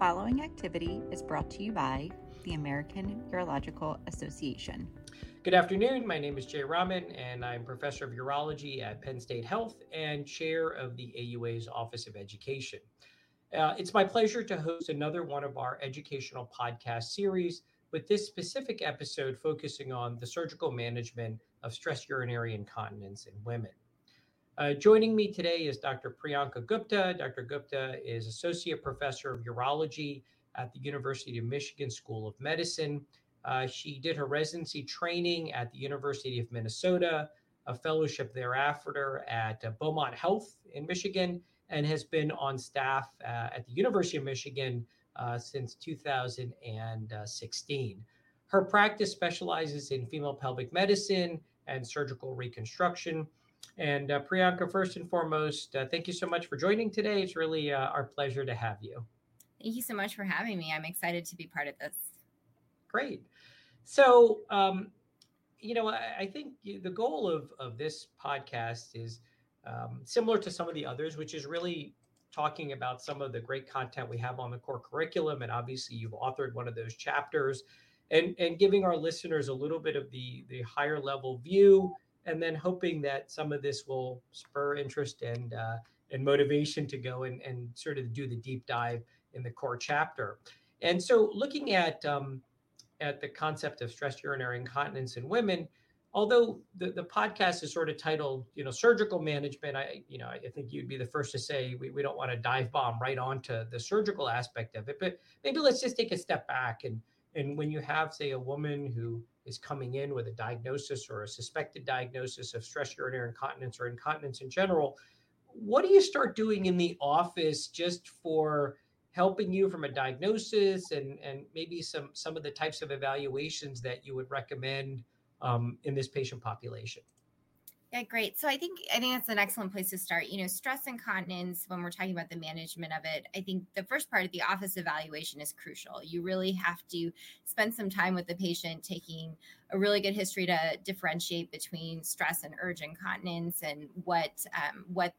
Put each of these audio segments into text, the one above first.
following activity is brought to you by the American Urological Association. Good afternoon. My name is Jay Raman, and I'm professor of urology at Penn State Health and chair of the AUA's Office of Education. It's my pleasure to host another one of our educational podcast series, with this specific episode focusing on the surgical management of stress urinary incontinence in women. Joining me today is Dr. Priyanka Gupta. Dr. Gupta is associate professor of urology at the University of Michigan School of Medicine. She did her residency training at the University of Minnesota, a fellowship thereafter at Beaumont Health in Michigan, and has been on staff at the University of Michigan since 2016. Her practice specializes in female pelvic medicine and surgical reconstruction. And Priyanka, first and foremost, thank you so much for joining today. It's really our pleasure to have you. Thank you so much for having me. I'm excited to be part of this. Great. So, I think the goal of this podcast is similar to some of the others, which is really talking about some of the great content we have on the core curriculum. And obviously you've authored one of those chapters, and giving our listeners a little bit of the higher level view, and then hoping that some of this will spur interest and motivation to go and sort of do the deep dive in the core chapter. And so looking at the concept of stress urinary incontinence in women, although the podcast is sort of titled, surgical management, I think you'd be the first to say we don't want to dive bomb right onto the surgical aspect of it, but maybe let's just take a step back. And when you have, say, a woman who is coming in with a diagnosis or a suspected diagnosis of stress urinary incontinence or incontinence in general, what do you start doing in the office just for helping you from a diagnosis and maybe some of the types of evaluations that you would recommend in this patient population? Yeah, great. So I think that's an excellent place to start. Stress incontinence, when we're talking about the management of it, I think the first part of the office evaluation is crucial. You really have to spend some time with the patient, taking a really good history to differentiate between stress and urge incontinence, and what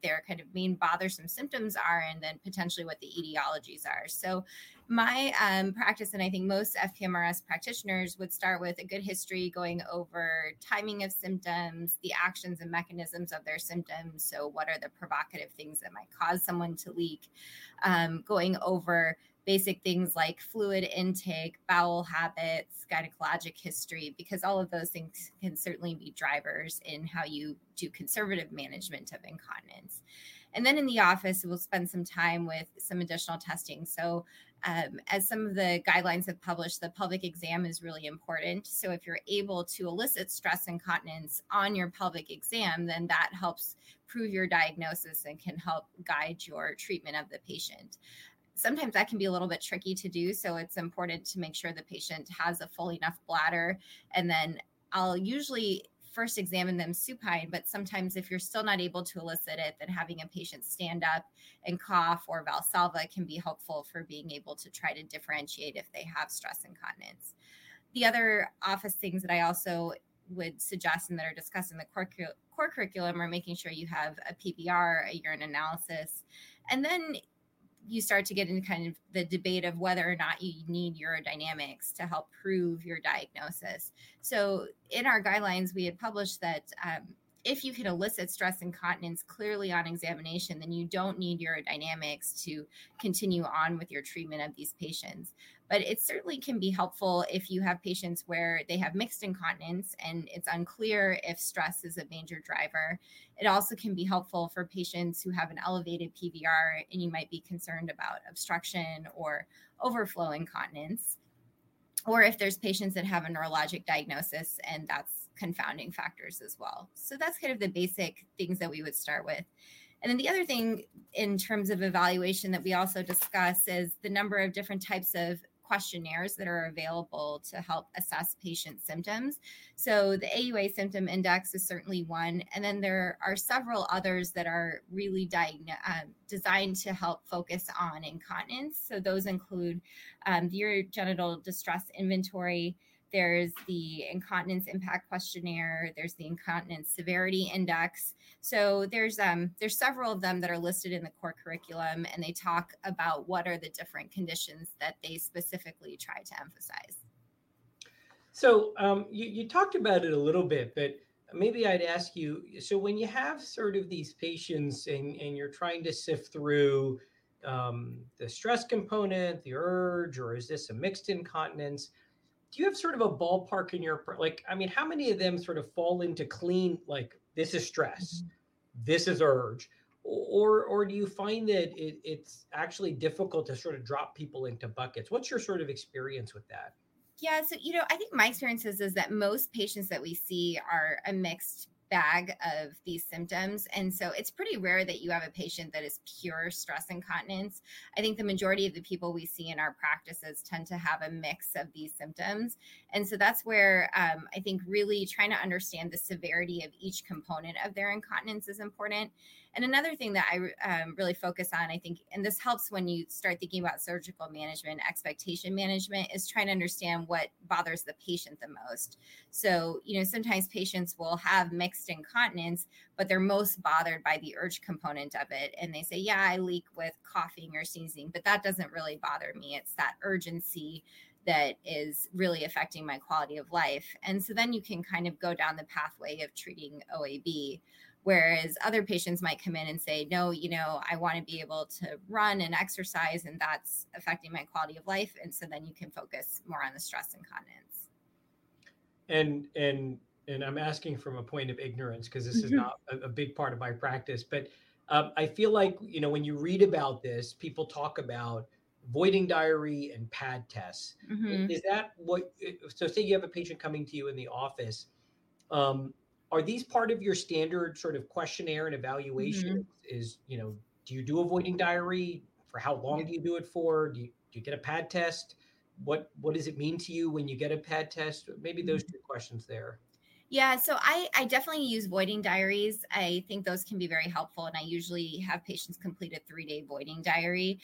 their kind of main bothersome symptoms are, and then potentially what the etiologies are. So my practice, and I think most FPMRS practitioners, would start with a good history, going over timing of symptoms, the actions and mechanisms of their symptoms. So what are the provocative things that might cause someone to leak? Going over basic things like fluid intake, bowel habits, gynecologic history, because all of those things can certainly be drivers in how you do conservative management of incontinence. And then in the office, we'll spend some time with some additional testing. So as some of the guidelines have published, the pelvic exam is really important. So if you're able to elicit stress incontinence on your pelvic exam, then that helps prove your diagnosis and can help guide your treatment of the patient. Sometimes that can be a little bit tricky to do, so it's important to make sure the patient has a full enough bladder. And then I'll usually first examine them supine, but sometimes if you're still not able to elicit it, then having a patient stand up and cough or Valsalva can be helpful for being able to try to differentiate if they have stress incontinence. The other office things that I also would suggest and that are discussed in the core curriculum are making sure you have a PBR, a urine analysis, and then you start to get into kind of the debate of whether or not you need urodynamics to help prove your diagnosis. So in our guidelines, we had published that if you can elicit stress incontinence clearly on examination, then you don't need urodynamics to continue on with your treatment of these patients. But it certainly can be helpful if you have patients where they have mixed incontinence and it's unclear if stress is a major driver. It also can be helpful for patients who have an elevated PVR and you might be concerned about obstruction or overflow incontinence, or if there's patients that have a neurologic diagnosis and that's confounding factors as well. So that's kind of the basic things that we would start with. And then the other thing in terms of evaluation that we also discuss is the number of different types of questionnaires that are available to help assess patient symptoms. So the AUA symptom index is certainly one. And then there are several others that are really designed to help focus on incontinence. So those include the urogenital distress inventory, There's the incontinence impact questionnaire. There's the incontinence severity index. So there's several of them that are listed in the core curriculum, and they talk about what are the different conditions that they specifically try to emphasize. So you talked about it a little bit, but maybe I'd ask you, so when you have sort of these patients and you're trying to sift through the stress component, the urge, or is this a mixed incontinence? Do you have sort of a ballpark in your, like, I mean, how many of them sort of fall into clean, like this is stress, this is urge, or do you find that it's actually difficult to sort of drop people into buckets? What's your sort of experience with that? Yeah. So, I think my experience is that most patients that we see are a mixed bag of these symptoms. And so it's pretty rare that you have a patient that is pure stress incontinence. I think the majority of the people we see in our practices tend to have a mix of these symptoms. And so that's where I think really trying to understand the severity of each component of their incontinence is important. And another thing that I really focus on, I think, and this helps when you start thinking about surgical management, expectation management, is trying to understand what bothers the patient the most. So, sometimes patients will have mixed incontinence, but they're most bothered by the urge component of it. And they say, yeah, I leak with coughing or sneezing, but that doesn't really bother me. It's that urgency that is really affecting my quality of life. And so then you can kind of go down the pathway of treating OAB. Whereas other patients might come in and say, no, I want to be able to run and exercise, and that's affecting my quality of life. And so then you can focus more on the stress incontinence. And I'm asking from a point of ignorance, because this is not a big part of my practice. But I feel like, when you read about this, people talk about voiding diary and pad tests. Mm-hmm. Is that so say you have a patient coming to you in the office, are these part of your standard sort of questionnaire and evaluation? Mm-hmm. Is, do you do a voiding diary? For how long do you do it for? Do you get a pad test? What does it mean to you when you get a pad test? Maybe those two questions there. Yeah, so I definitely use voiding diaries. I think those can be very helpful. And I usually have patients complete a 3-day voiding diary.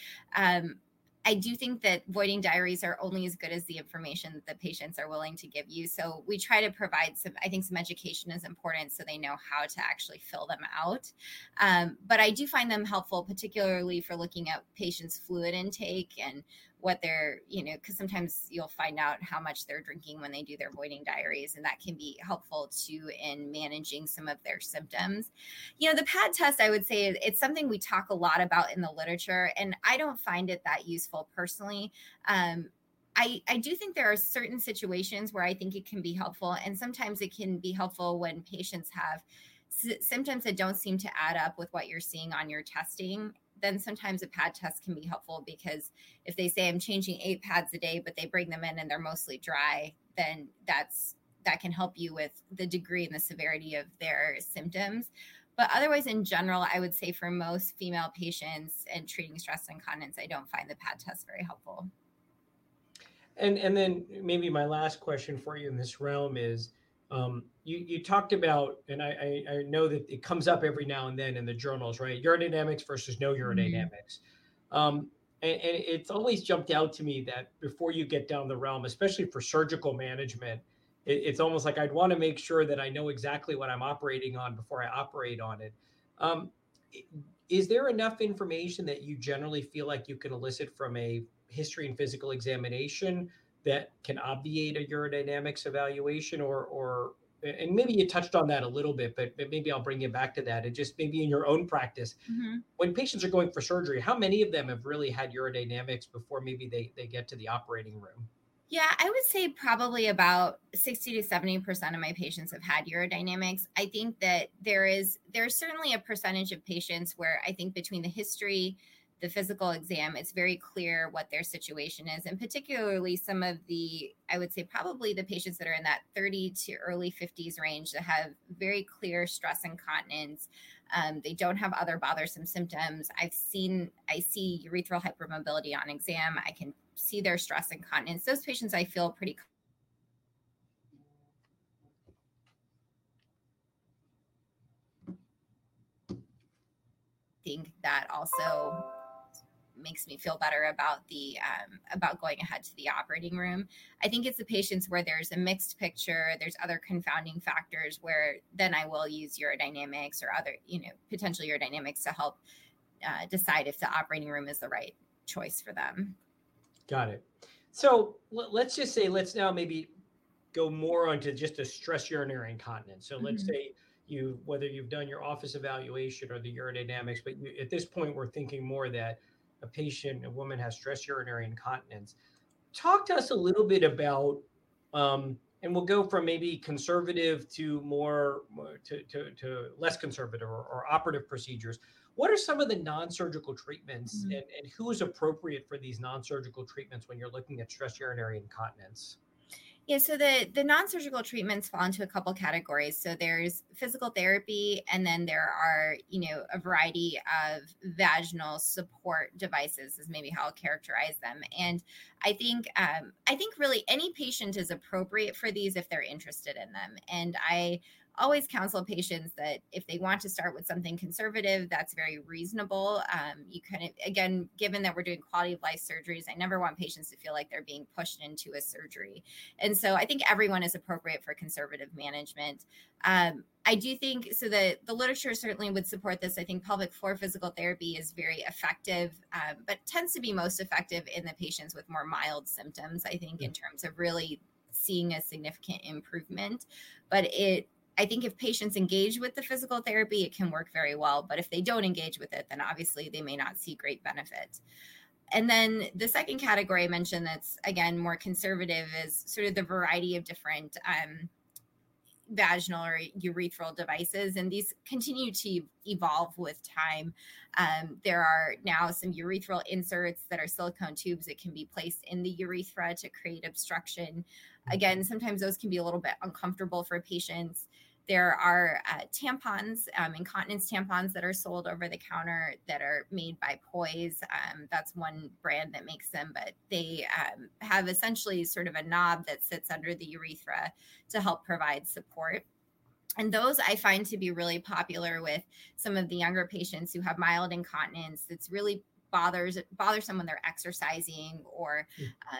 I do think that voiding diaries are only as good as the information that the patients are willing to give you. So we try to provide some education is important so they know how to actually fill them out. But I do find them helpful, particularly for looking at patients' fluid intake and what they're, because sometimes you'll find out how much they're drinking when they do their voiding diaries. And that can be helpful too in managing some of their symptoms. The pad test, I would say, it's something we talk a lot about in the literature, and I don't find it that useful personally. I do think there are certain situations where I think it can be helpful. And sometimes it can be helpful when patients have symptoms that don't seem to add up with what you're seeing on your testing. Then sometimes a pad test can be helpful, because if they say I'm changing 8 pads a day, but they bring them in and they're mostly dry, then that can help you with the degree and the severity of their symptoms. But otherwise, in general, I would say for most female patients and treating stress incontinence, I don't find the pad test very helpful. And then maybe my last question for you in this realm is, you talked about, and I know that it comes up every now and then in the journals, right? Urodynamics versus no urodynamics. Mm-hmm. And it's always jumped out to me that before you get down the realm, especially for surgical management, it's almost like I'd want to make sure that I know exactly what I'm operating on before I operate on it. Is there enough information that you generally feel like you can elicit from a history and physical examination that can obviate a urodynamics evaluation, or and maybe you touched on that a little bit, but maybe I'll bring you back to that. And just maybe in your own practice, mm-hmm. when patients are going for surgery, how many of them have really had urodynamics before maybe they get to the operating room? Yeah, I would say probably about 60 to 70% of my patients have had urodynamics. I think that there's certainly a percentage of patients where I think between the history, the physical exam, it's very clear what their situation is. And particularly some of the, I would say probably the patients that are in that 30 to early 50s range that have very clear stress incontinence. They don't have other bothersome symptoms. I see urethral hypermobility on exam. I can see their stress incontinence. Those patients, I feel pretty think that also makes me feel better about the about going ahead to the operating room. I think it's the patients where there's a mixed picture, there's other confounding factors where then I will use urodynamics or other, you know, potential urodynamics to help decide if the operating room is the right choice for them. Got it. So let's just say, let's now maybe go more onto just a stress urinary incontinence. So let's say you, whether you've done your office evaluation or the urodynamics, but you, at this point, we're thinking more that a patient, a woman has stress urinary incontinence. Talk to us a little bit about, and we'll go from maybe conservative to more to less conservative or operative procedures. What are some of the non-surgical treatments and who is appropriate for these non-surgical treatments when you're looking at stress urinary incontinence? Yeah, so the non-surgical treatments fall into a couple categories. So there's physical therapy, and then there are, you know, a variety of vaginal support devices is maybe how I'll characterize them. And I think really any patient is appropriate for these if they're interested in them. And I always counsel patients that if they want to start with something conservative, that's very reasonable. You kind of, again, given that we're doing quality of life surgeries, I never want patients to feel like they're being pushed into a surgery. And so I think everyone is appropriate for conservative management. I do think, so the literature certainly would support this. I think pelvic floor physical therapy is very effective, but tends to be most effective in the patients with more mild symptoms, I think, in terms of really seeing a significant improvement. But I think if patients engage with the physical therapy, it can work very well. But if they don't engage with it, then obviously they may not see great benefit. And then the second category I mentioned that's, again, more conservative is sort of the variety of different vaginal or urethral devices. And these continue to evolve with time. There are now some urethral inserts that are silicone tubes that can be placed in the urethra to create obstruction. Again, sometimes those can be a little bit uncomfortable for patients. There are tampons, incontinence tampons that are sold over the counter that are made by Poise. That's one brand that makes them, but they have essentially sort of a knob that sits under the urethra to help provide support. And those I find to be really popular with some of the younger patients who have mild incontinence that's really bothersome when they're exercising or,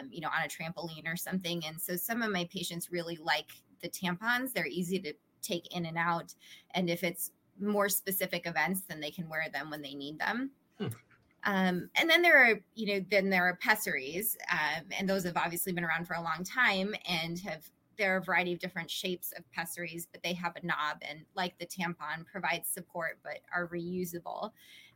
you know, on a trampoline or something. And so some of my patients really like the tampons. They're easy to take in and out. And if it's more specific events, then they can wear them when they need them. And then there are pessaries. And those have obviously been around for a long time and there are a variety of different shapes of pessaries, but they have a knob and, like the tampon, provides support, but are reusable.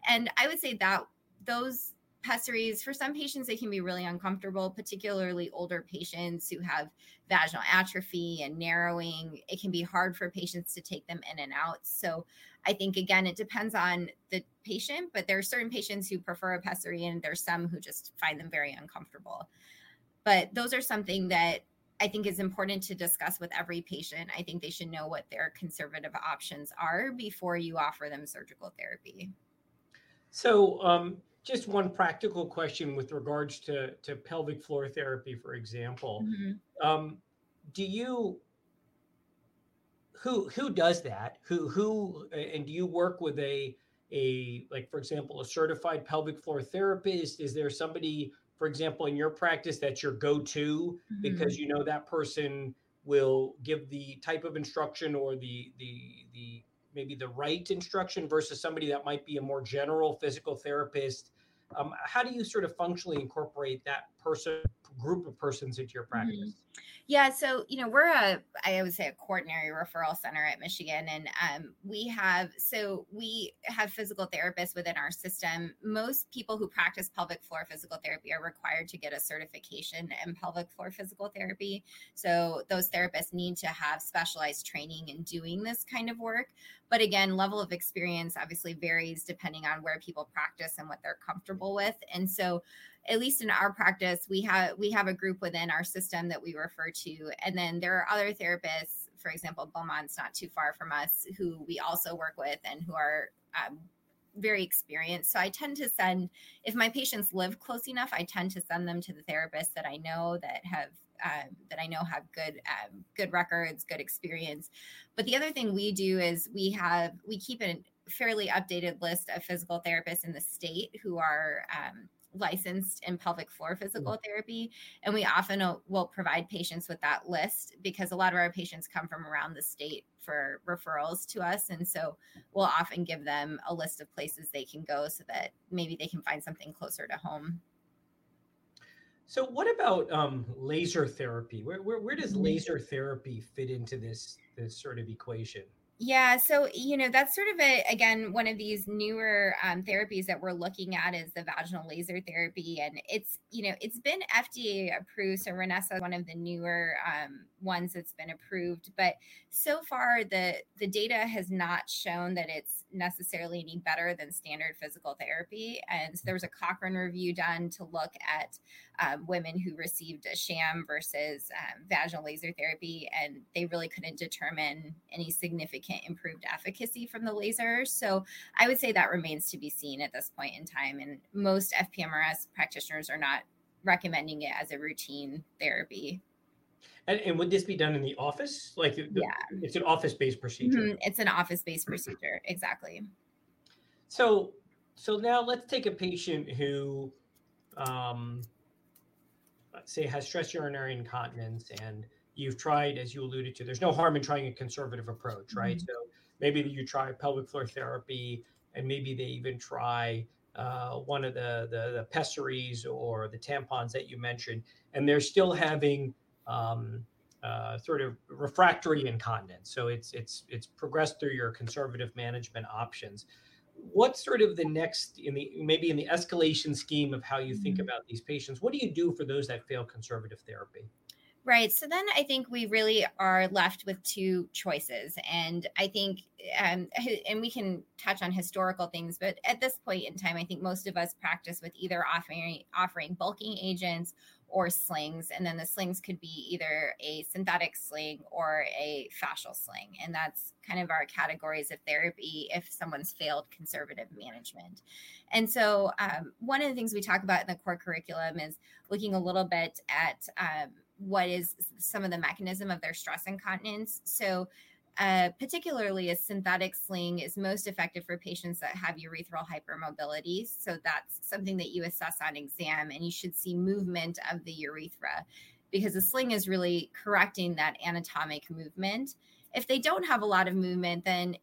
And I would say that those pessaries, for some patients, they can be really uncomfortable, particularly older patients who have vaginal atrophy and narrowing. It can be hard for patients to take them in and out. So I think, again, it depends on the patient, but there are certain patients who prefer a pessary and there's some who just find them very uncomfortable. But those are something that I think is important to discuss with every patient. I think they should know what their conservative options are before you offer them surgical therapy. So, just one practical question with regards to pelvic floor therapy, for example. Who does that? Who and do you work with a like, for example, a certified pelvic floor therapist? Is there somebody, for example, in your practice that's your go-to because you know that person will give the type of instruction or the maybe the right instruction versus somebody that might be a more general physical therapist? How do you sort of functionally incorporate that person, group of persons into your practice? Yeah. So, you know, I would say a quaternary referral center at Michigan. And we have physical therapists within our system. Most people who practice pelvic floor physical therapy are required to get a certification in pelvic floor physical therapy. So those therapists need to have specialized training in doing this kind of work. But again, level of experience obviously varies depending on where people practice and what they're comfortable with. And so, at least in our practice, we have a group within our system that we refer to. And then there are other therapists, for example, Beaumont's not too far from us, who we also work with and who are very experienced. So I tend to send, if my patients live close enough, I tend to send them to the therapists that I know have good records, good experience. But the other thing we do is we keep a fairly updated list of physical therapists in the state who are licensed in pelvic floor physical therapy. And we often will provide patients with that list because a lot of our patients come from around the state for referrals to us. And so we'll often give them a list of places they can go so that maybe they can find something closer to home. So what about laser therapy? Where does laser therapy fit into this sort of equation? Yeah. So, that's sort of one of these newer therapies that we're looking at is the vaginal laser therapy. And it's been FDA approved. So Renessa is one of the newer ones that's been approved. But so far, the data has not shown that it's necessarily any better than standard physical therapy. And so there was a Cochrane review done to look at women who received a sham versus vaginal laser therapy. And they really couldn't determine any significant improved efficacy from the laser. So I would say that remains to be seen at this point in time. And most FPMRS practitioners are not recommending it as a routine therapy. And would this be done in the office? It's an office-based procedure. Mm-hmm. It's an office-based procedure. Exactly. So now let's take a patient who, let's say, has stress urinary incontinence, and you've tried, as you alluded to, there's no harm in trying a conservative approach, right? Mm-hmm. So maybe you try pelvic floor therapy, and maybe they even try one of the pessaries or the tampons that you mentioned, and they're still having sort of refractory incontinence. So it's progressed through your conservative management options. What's sort of the next in the escalation scheme of how you think about these patients? What do you do for those that fail conservative therapy? Right. So then I think we really are left with two choices. And I think, and we can touch on historical things, but at this point in time, I think most of us practice with either offering bulking agents or slings. And then the slings could be either a synthetic sling or a fascial sling. And that's kind of our categories of therapy if someone's failed conservative management. And so one of the things we talk about in the core curriculum is looking a little bit at what is some of the mechanism of their stress incontinence. So particularly a synthetic sling is most effective for patients that have urethral hypermobility. So that's something that you assess on exam, and you should see movement of the urethra because the sling is really correcting that anatomic movement. If they don't have a lot of movement, then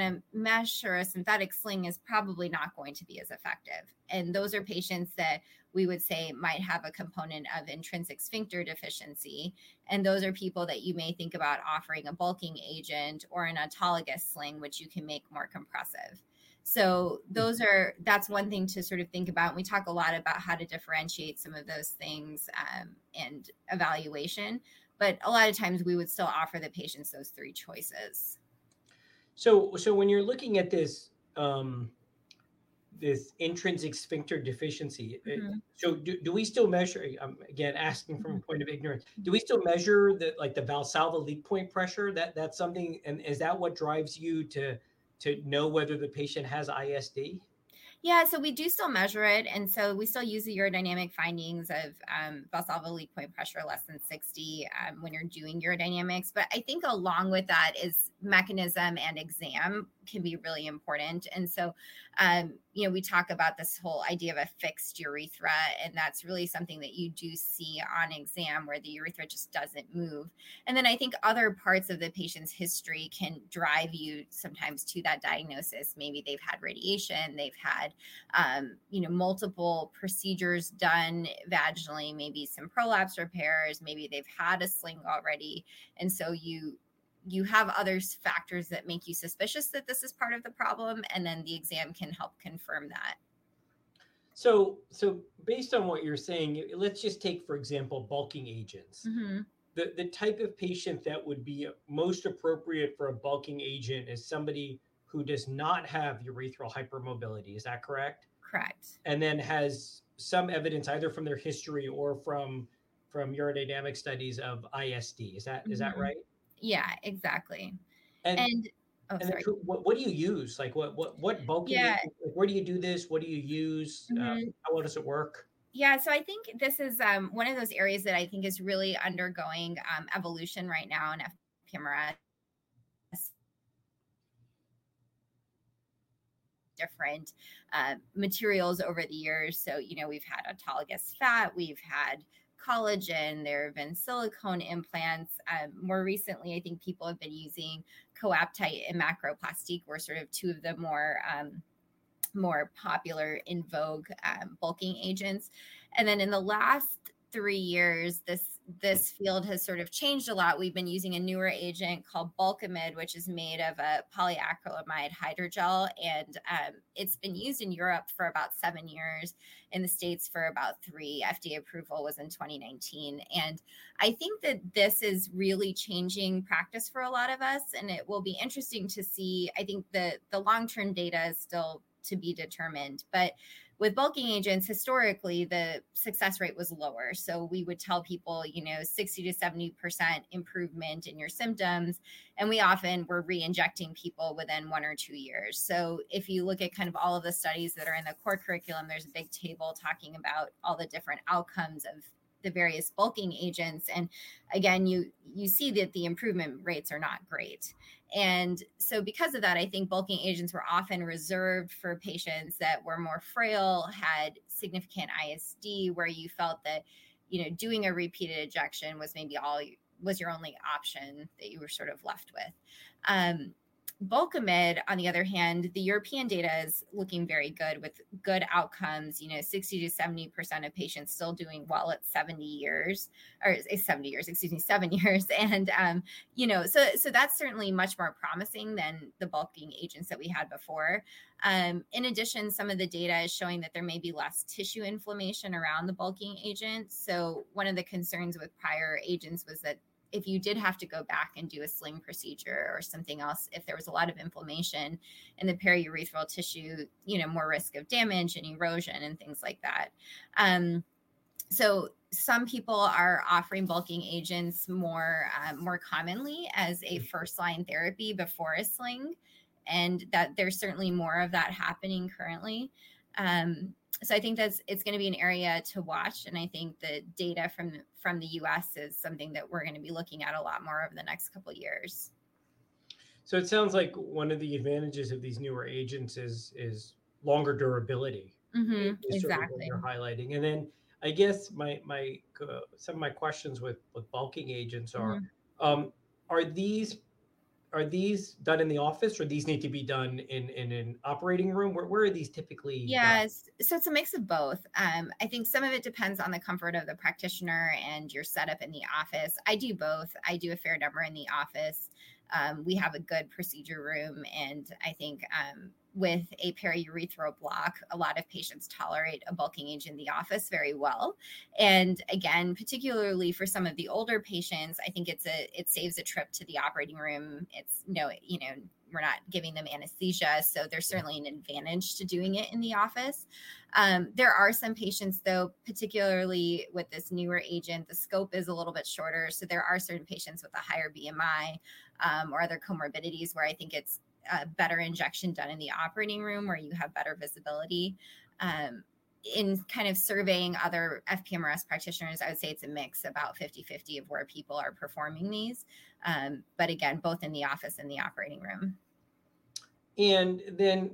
a mesh or a synthetic sling is probably not going to be as effective. And those are patients that we would say might have a component of intrinsic sphincter deficiency. And those are people that you may think about offering a bulking agent or an autologous sling, which you can make more compressive. So that's one thing to sort of think about. We talk a lot about how to differentiate some of those things and evaluation. But a lot of times we would still offer the patients those three choices. So when you're looking at this this intrinsic sphincter deficiency, so do we still measure? I'm again asking from a point of ignorance. Do we still measure the Valsalva leak point pressure? That's something, and is that what drives you to know whether the patient has ISD? Yeah, so we do still measure it. And so we still use the urodynamic findings of Valsalva leak point pressure less than 60 when you're doing urodynamics. But I think along with that is mechanism and exam can be really important. And so, we talk about this whole idea of a fixed urethra, and that's really something that you do see on exam where the urethra just doesn't move. And then I think other parts of the patient's history can drive you sometimes to that diagnosis. Maybe they've had radiation, they've had multiple procedures done vaginally, maybe some prolapse repairs, maybe they've had a sling already. And so you have other factors that make you suspicious that this is part of the problem. And then the exam can help confirm that. So based on what you're saying, let's just take, for example, bulking agents. Mm-hmm. The type of patient that would be most appropriate for a bulking agent is somebody who does not have urethral hypermobility. Is that correct? Correct. And then has some evidence either from their history or from urodynamic studies of ISD. Is that right? Yeah, exactly. And what do you use? What bulking? Yeah. Where do you do this? What do you use? How well does it work? Yeah, so I think this is one of those areas that I think is really undergoing evolution right now in FPMRS. different materials over the years. So, you know, we've had autologous fat, we've had collagen, there have been silicone implants. More recently, I think people have been using coaptite and macroplastique were sort of two of the more popular in vogue bulking agents. And then in the last 3 years, this field has sort of changed a lot. We've been using a newer agent called Bulkamid, which is made of a polyacrylamide hydrogel. And it's been used in Europe for about 7 years, in the States for about 3. FDA approval was in 2019. And I think that this is really changing practice for a lot of us. And it will be interesting to see. I think the long-term data is still to be determined. But with bulking agents, historically, the success rate was lower. So we would tell people, you know, 60 to 70% improvement in your symptoms. And we often were re-injecting people within 1 or 2 years. So if you look at kind of all of the studies that are in the core curriculum, there's a big table talking about all the different outcomes of the various bulking agents. And again, you see that the improvement rates are not great. And so because of that, I think bulking agents were often reserved for patients that were more frail, had significant ISD, where you felt that, you know, doing a repeated injection was maybe was your only option that you were sort of left with. Bulkamid, on the other hand, the European data is looking very good with good outcomes. You know, 60 to 70% of patients still doing well at 7 years. And, you know, so that's certainly much more promising than the bulking agents that we had before. In addition, some of the data is showing that there may be less tissue inflammation around the bulking agent. So one of the concerns with prior agents was that if you did have to go back and do a sling procedure or something else, if there was a lot of inflammation in the periurethral tissue, you know, more risk of damage and erosion and things like that. So some people are offering bulking agents more commonly as a first-line therapy before a sling, and that there's certainly more of that happening currently. So I think it's going to be an area to watch. And I think the data from the U.S. is something that we're going to be looking at a lot more over the next couple of years. So it sounds like one of the advantages of these newer agents is longer durability. Mm-hmm, exactly. You're highlighting. And then I guess my some of my questions with bulking agents are, mm-hmm. Are these done in the office, or these need to be done in an operating room? Where are these typically? Yes. Done? So it's a mix of both. I think some of it depends on the comfort of the practitioner and your setup in the office. I do both. I do a fair number in the office. We have a good procedure room. And I think with a periurethral block, a lot of patients tolerate a bulking agent in the office very well. And again, particularly for some of the older patients, I think it saves a trip to the operating room. It's no, you know, we're not giving them anesthesia. So there's certainly an advantage to doing it in the office. There are some patients, though, particularly with this newer agent, the scope is a little bit shorter. So there are certain patients with a higher BMI or other comorbidities where I think it's a better injection done in the operating room where you have better visibility. In kind of surveying other FPMRS practitioners, I would say it's a mix, about 50-50 of where people are performing these. But again, both in the office and the operating room. And then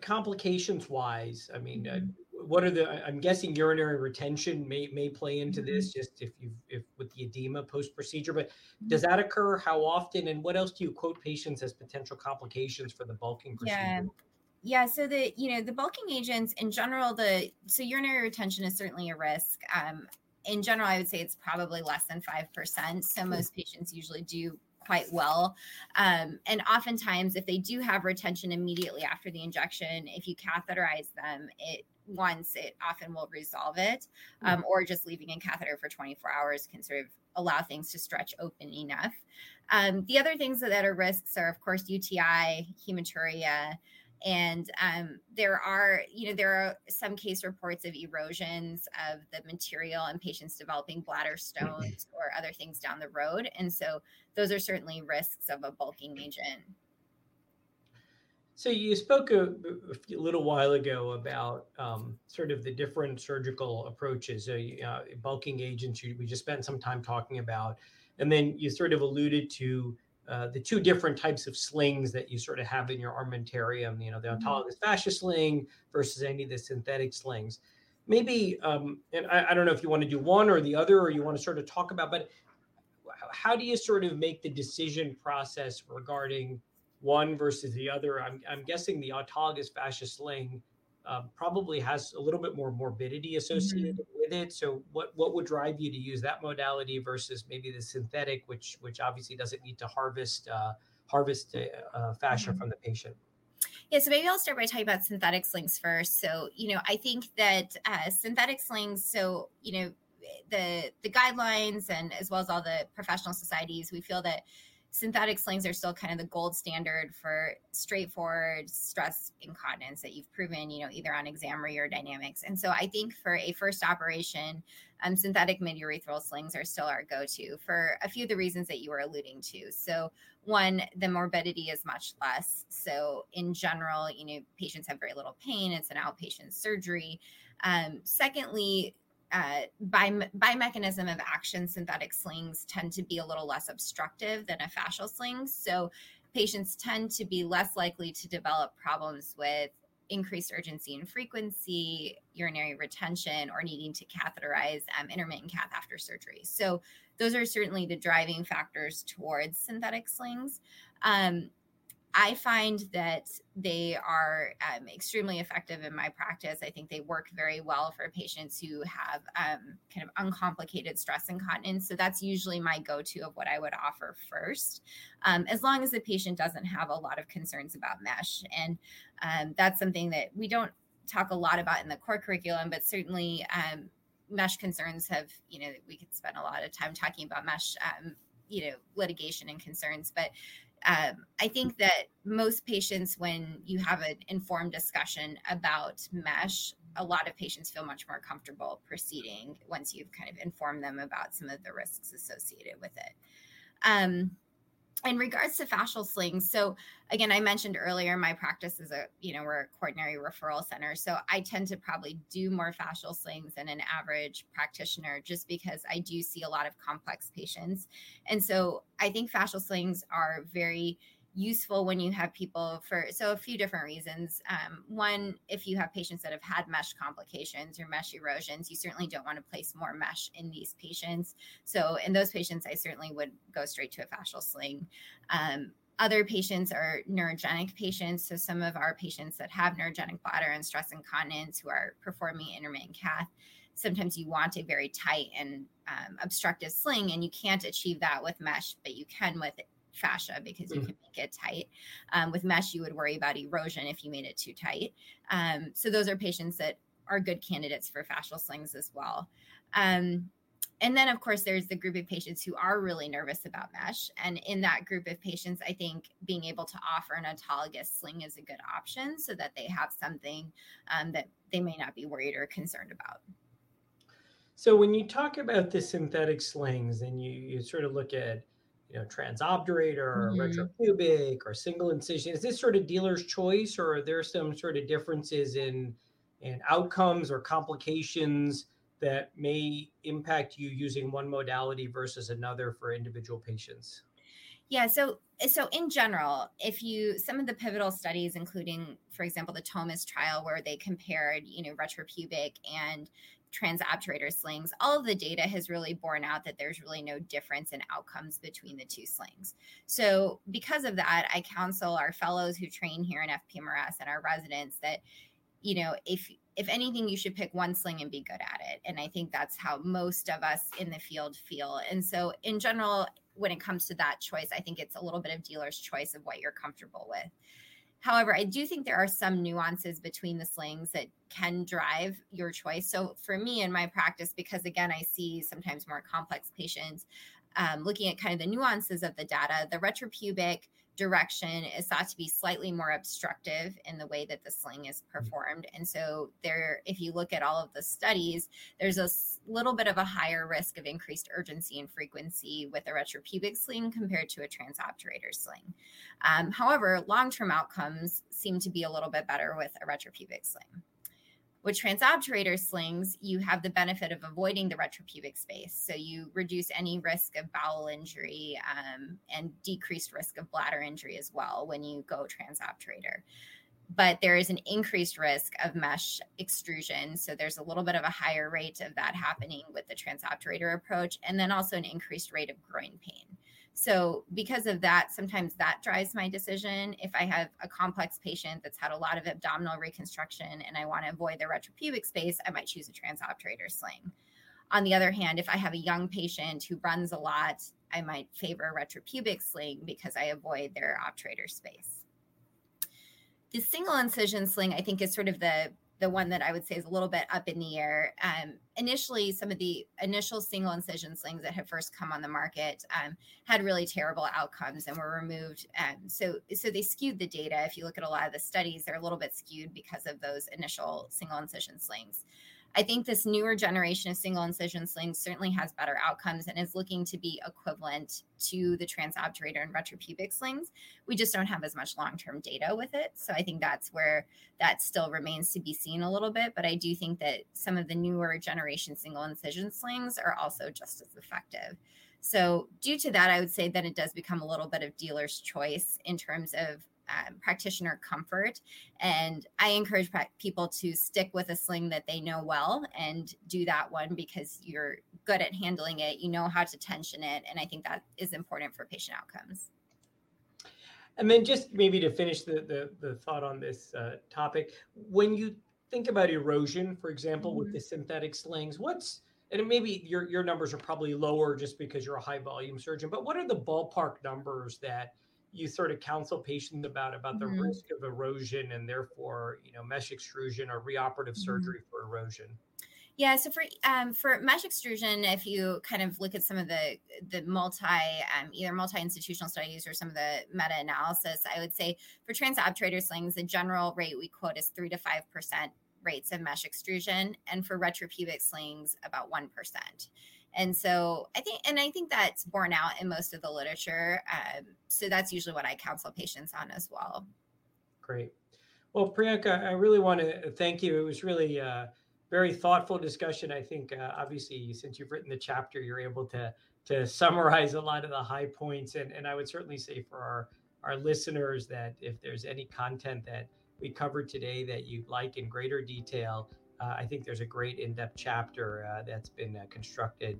complications wise, I mean, what are I'm guessing urinary retention may play into this, just if with the edema post-procedure, but does that occur? How often? And what else do you quote patients as potential complications for the bulking procedure? Yeah. So the bulking agents in general, so urinary retention is certainly a risk. In general, I would say it's probably less than 5%. So most patients usually do quite well. And oftentimes if they do have retention immediately after the injection, if you catheterize them, it often will resolve it, or just leaving a catheter for 24 hours can sort of allow things to stretch open enough. The other things that are risks are, of course, UTI, hematuria, and there are some case reports of erosions of the material and patients developing bladder stones or other things down the road. And so those are certainly risks of a bulking agent. So you spoke a little while ago about sort of the different surgical approaches, bulking agents we just spent some time talking about. And then you sort of alluded to the two different types of slings that you sort of have in your armamentarium, you know, the autologous fascia sling versus any of the synthetic slings. Maybe, and I don't know if you want to do one or the other, or you want to sort of talk about, but how do you sort of make the decision process regarding one versus the other? I'm guessing the autologous fascia sling probably has a little bit more morbidity associated with it. So what would drive you to use that modality versus maybe the synthetic, which obviously doesn't need to harvest fascia from the patient? Yeah, so maybe I'll start by talking about synthetic slings first. So, you know, I think that synthetic slings, so, you know, the guidelines and as well as all the professional societies, we feel that synthetic slings are still kind of the gold standard for straightforward stress incontinence that you've proven, you know, either on exam or urodynamics. And so I think for a first operation, synthetic midurethral slings are still our go-to for a few of the reasons that you were alluding to. So one, the morbidity is much less. So in general, you know, patients have very little pain. It's an outpatient surgery. Secondly, by mechanism of action, synthetic slings tend to be a little less obstructive than a fascial sling. So patients tend to be less likely to develop problems with increased urgency and frequency, urinary retention, or needing to catheterize intermittent cath after surgery. So those are certainly the driving factors towards synthetic slings. I find that they are extremely effective in my practice. I think they work very well for patients who have kind of uncomplicated stress incontinence. So that's usually my go-to of what I would offer first, as long as the patient doesn't have a lot of concerns about mesh. And that's something that we don't talk a lot about in the core curriculum, but certainly mesh concerns have, you know, we could spend a lot of time talking about mesh, you know, litigation and concerns, but I think that most patients, when you have an informed discussion about mesh, a lot of patients feel much more comfortable proceeding once you've kind of informed them about some of the risks associated with it. In regards to fascial slings, so again, I mentioned earlier, my practice is we're a quaternary referral center. So I tend to probably do more fascial slings than an average practitioner just because I do see a lot of complex patients. And so I think fascial slings are very useful when you have people a few different reasons. One, if you have patients that have had mesh complications or mesh erosions, you certainly don't want to place more mesh in these patients. So in those patients, I certainly would go straight to a fascial sling. Other patients are neurogenic patients. So some of our patients that have neurogenic bladder and stress incontinence who are performing intermittent cath, sometimes you want a very tight and obstructive sling, and you can't achieve that with mesh, but you can with fascia because you can make it tight. With mesh, you would worry about erosion if you made it too tight. So those are patients that are good candidates for fascial slings as well. And then, of course, there's the group of patients who are really nervous about mesh. And in that group of patients, I think being able to offer an autologous sling is a good option so that they have something that they may not be worried or concerned about. So when you talk about the synthetic slings and you sort of look at, you know, transobturator or retropubic or single incision. Is this sort of dealer's choice, or are there some sort of differences in outcomes or complications that may impact you using one modality versus another for individual patients? Yeah. So in general, some of the pivotal studies, including, for example, the Thomas trial, where they compared, you know, retropubic and transobturator slings, all of the data has really borne out that there's really no difference in outcomes between the two slings. So because of that, I counsel our fellows who train here in FPMRS and our residents that, you know, if anything, you should pick one sling and be good at it. And I think that's how most of us in the field feel. And so in general, when it comes to that choice, I think it's a little bit of dealer's choice of what you're comfortable with. However, I do think there are some nuances between the slings that can drive your choice. So for me in my practice, because again, I see sometimes more complex patients, looking at kind of the nuances of the data, the retropubic direction is thought to be slightly more obstructive in the way that the sling is performed. And so there, if you look at all of the studies, there's a little bit of a higher risk of increased urgency and frequency with a retropubic sling compared to a transobturator sling. However, long-term outcomes seem to be a little bit better with a retropubic sling. With transobturator slings, you have the benefit of avoiding the retropubic space. So you reduce any risk of bowel injury and decreased risk of bladder injury as well when you go transobturator. But there is an increased risk of mesh extrusion. So there's a little bit of a higher rate of that happening with the transobturator approach, and then also an increased rate of groin pain. So because of that, sometimes that drives my decision. If I have a complex patient that's had a lot of abdominal reconstruction and I want to avoid the retropubic space, I might choose a transobturator sling. On the other hand, if I have a young patient who runs a lot, I might favor a retropubic sling because I avoid their obturator space. The single incision sling, I think, is sort of the one that I would say is a little bit up in the air. Initially, some of the initial single incision slings that had first come on the market had really terrible outcomes and were removed. So they skewed the data. If you look at a lot of the studies, they're a little bit skewed because of those initial single incision slings. I think this newer generation of single incision slings certainly has better outcomes and is looking to be equivalent to the transobturator and retropubic slings. We just don't have as much long-term data with it. So I think that's where that still remains to be seen a little bit. But I do think that some of the newer generation single incision slings are also just as effective. So due to that, I would say that it does become a little bit of dealer's choice in terms of practitioner comfort. And I encourage people to stick with a sling that they know well and do that one because you're good at handling it. You know how to tension it. And I think that is important for patient outcomes. And then just maybe to finish the thought on this topic, when you think about erosion, for example, with the synthetic slings, and maybe your numbers are probably lower just because you're a high volume surgeon, but what are the ballpark numbers that you sort of counsel patients about the risk of erosion and therefore, mesh extrusion or reoperative surgery for erosion? Yeah. So for mesh extrusion, if you kind of look at some of the either multi-institutional studies or some of the meta-analysis, I would say for transobturator slings, the general rate we quote is 3 to 5% rates of mesh extrusion. And for retropubic slings, about 1%. And so I think that's borne out in most of the literature. So that's usually what I counsel patients on as well. Great. Well, Priyanka, I really want to thank you. It was really a very thoughtful discussion. I think, obviously, since you've written the chapter, you're able to summarize a lot of the high points. And I would certainly say for our listeners that if there's any content that we covered today that you'd like in greater detail, I think there's a great in-depth chapter that's been constructed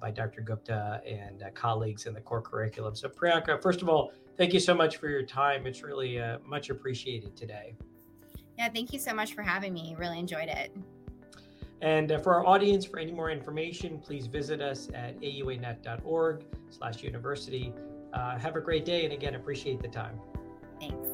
by Dr. Gupta and colleagues in the core curriculum. So Priyanka, first of all, thank you so much for your time. It's really much appreciated today. Yeah, thank you so much for having me. Really enjoyed it. And for our audience, for any more information, please visit us at auanet.org/university. Have a great day. And again, appreciate the time. Thanks.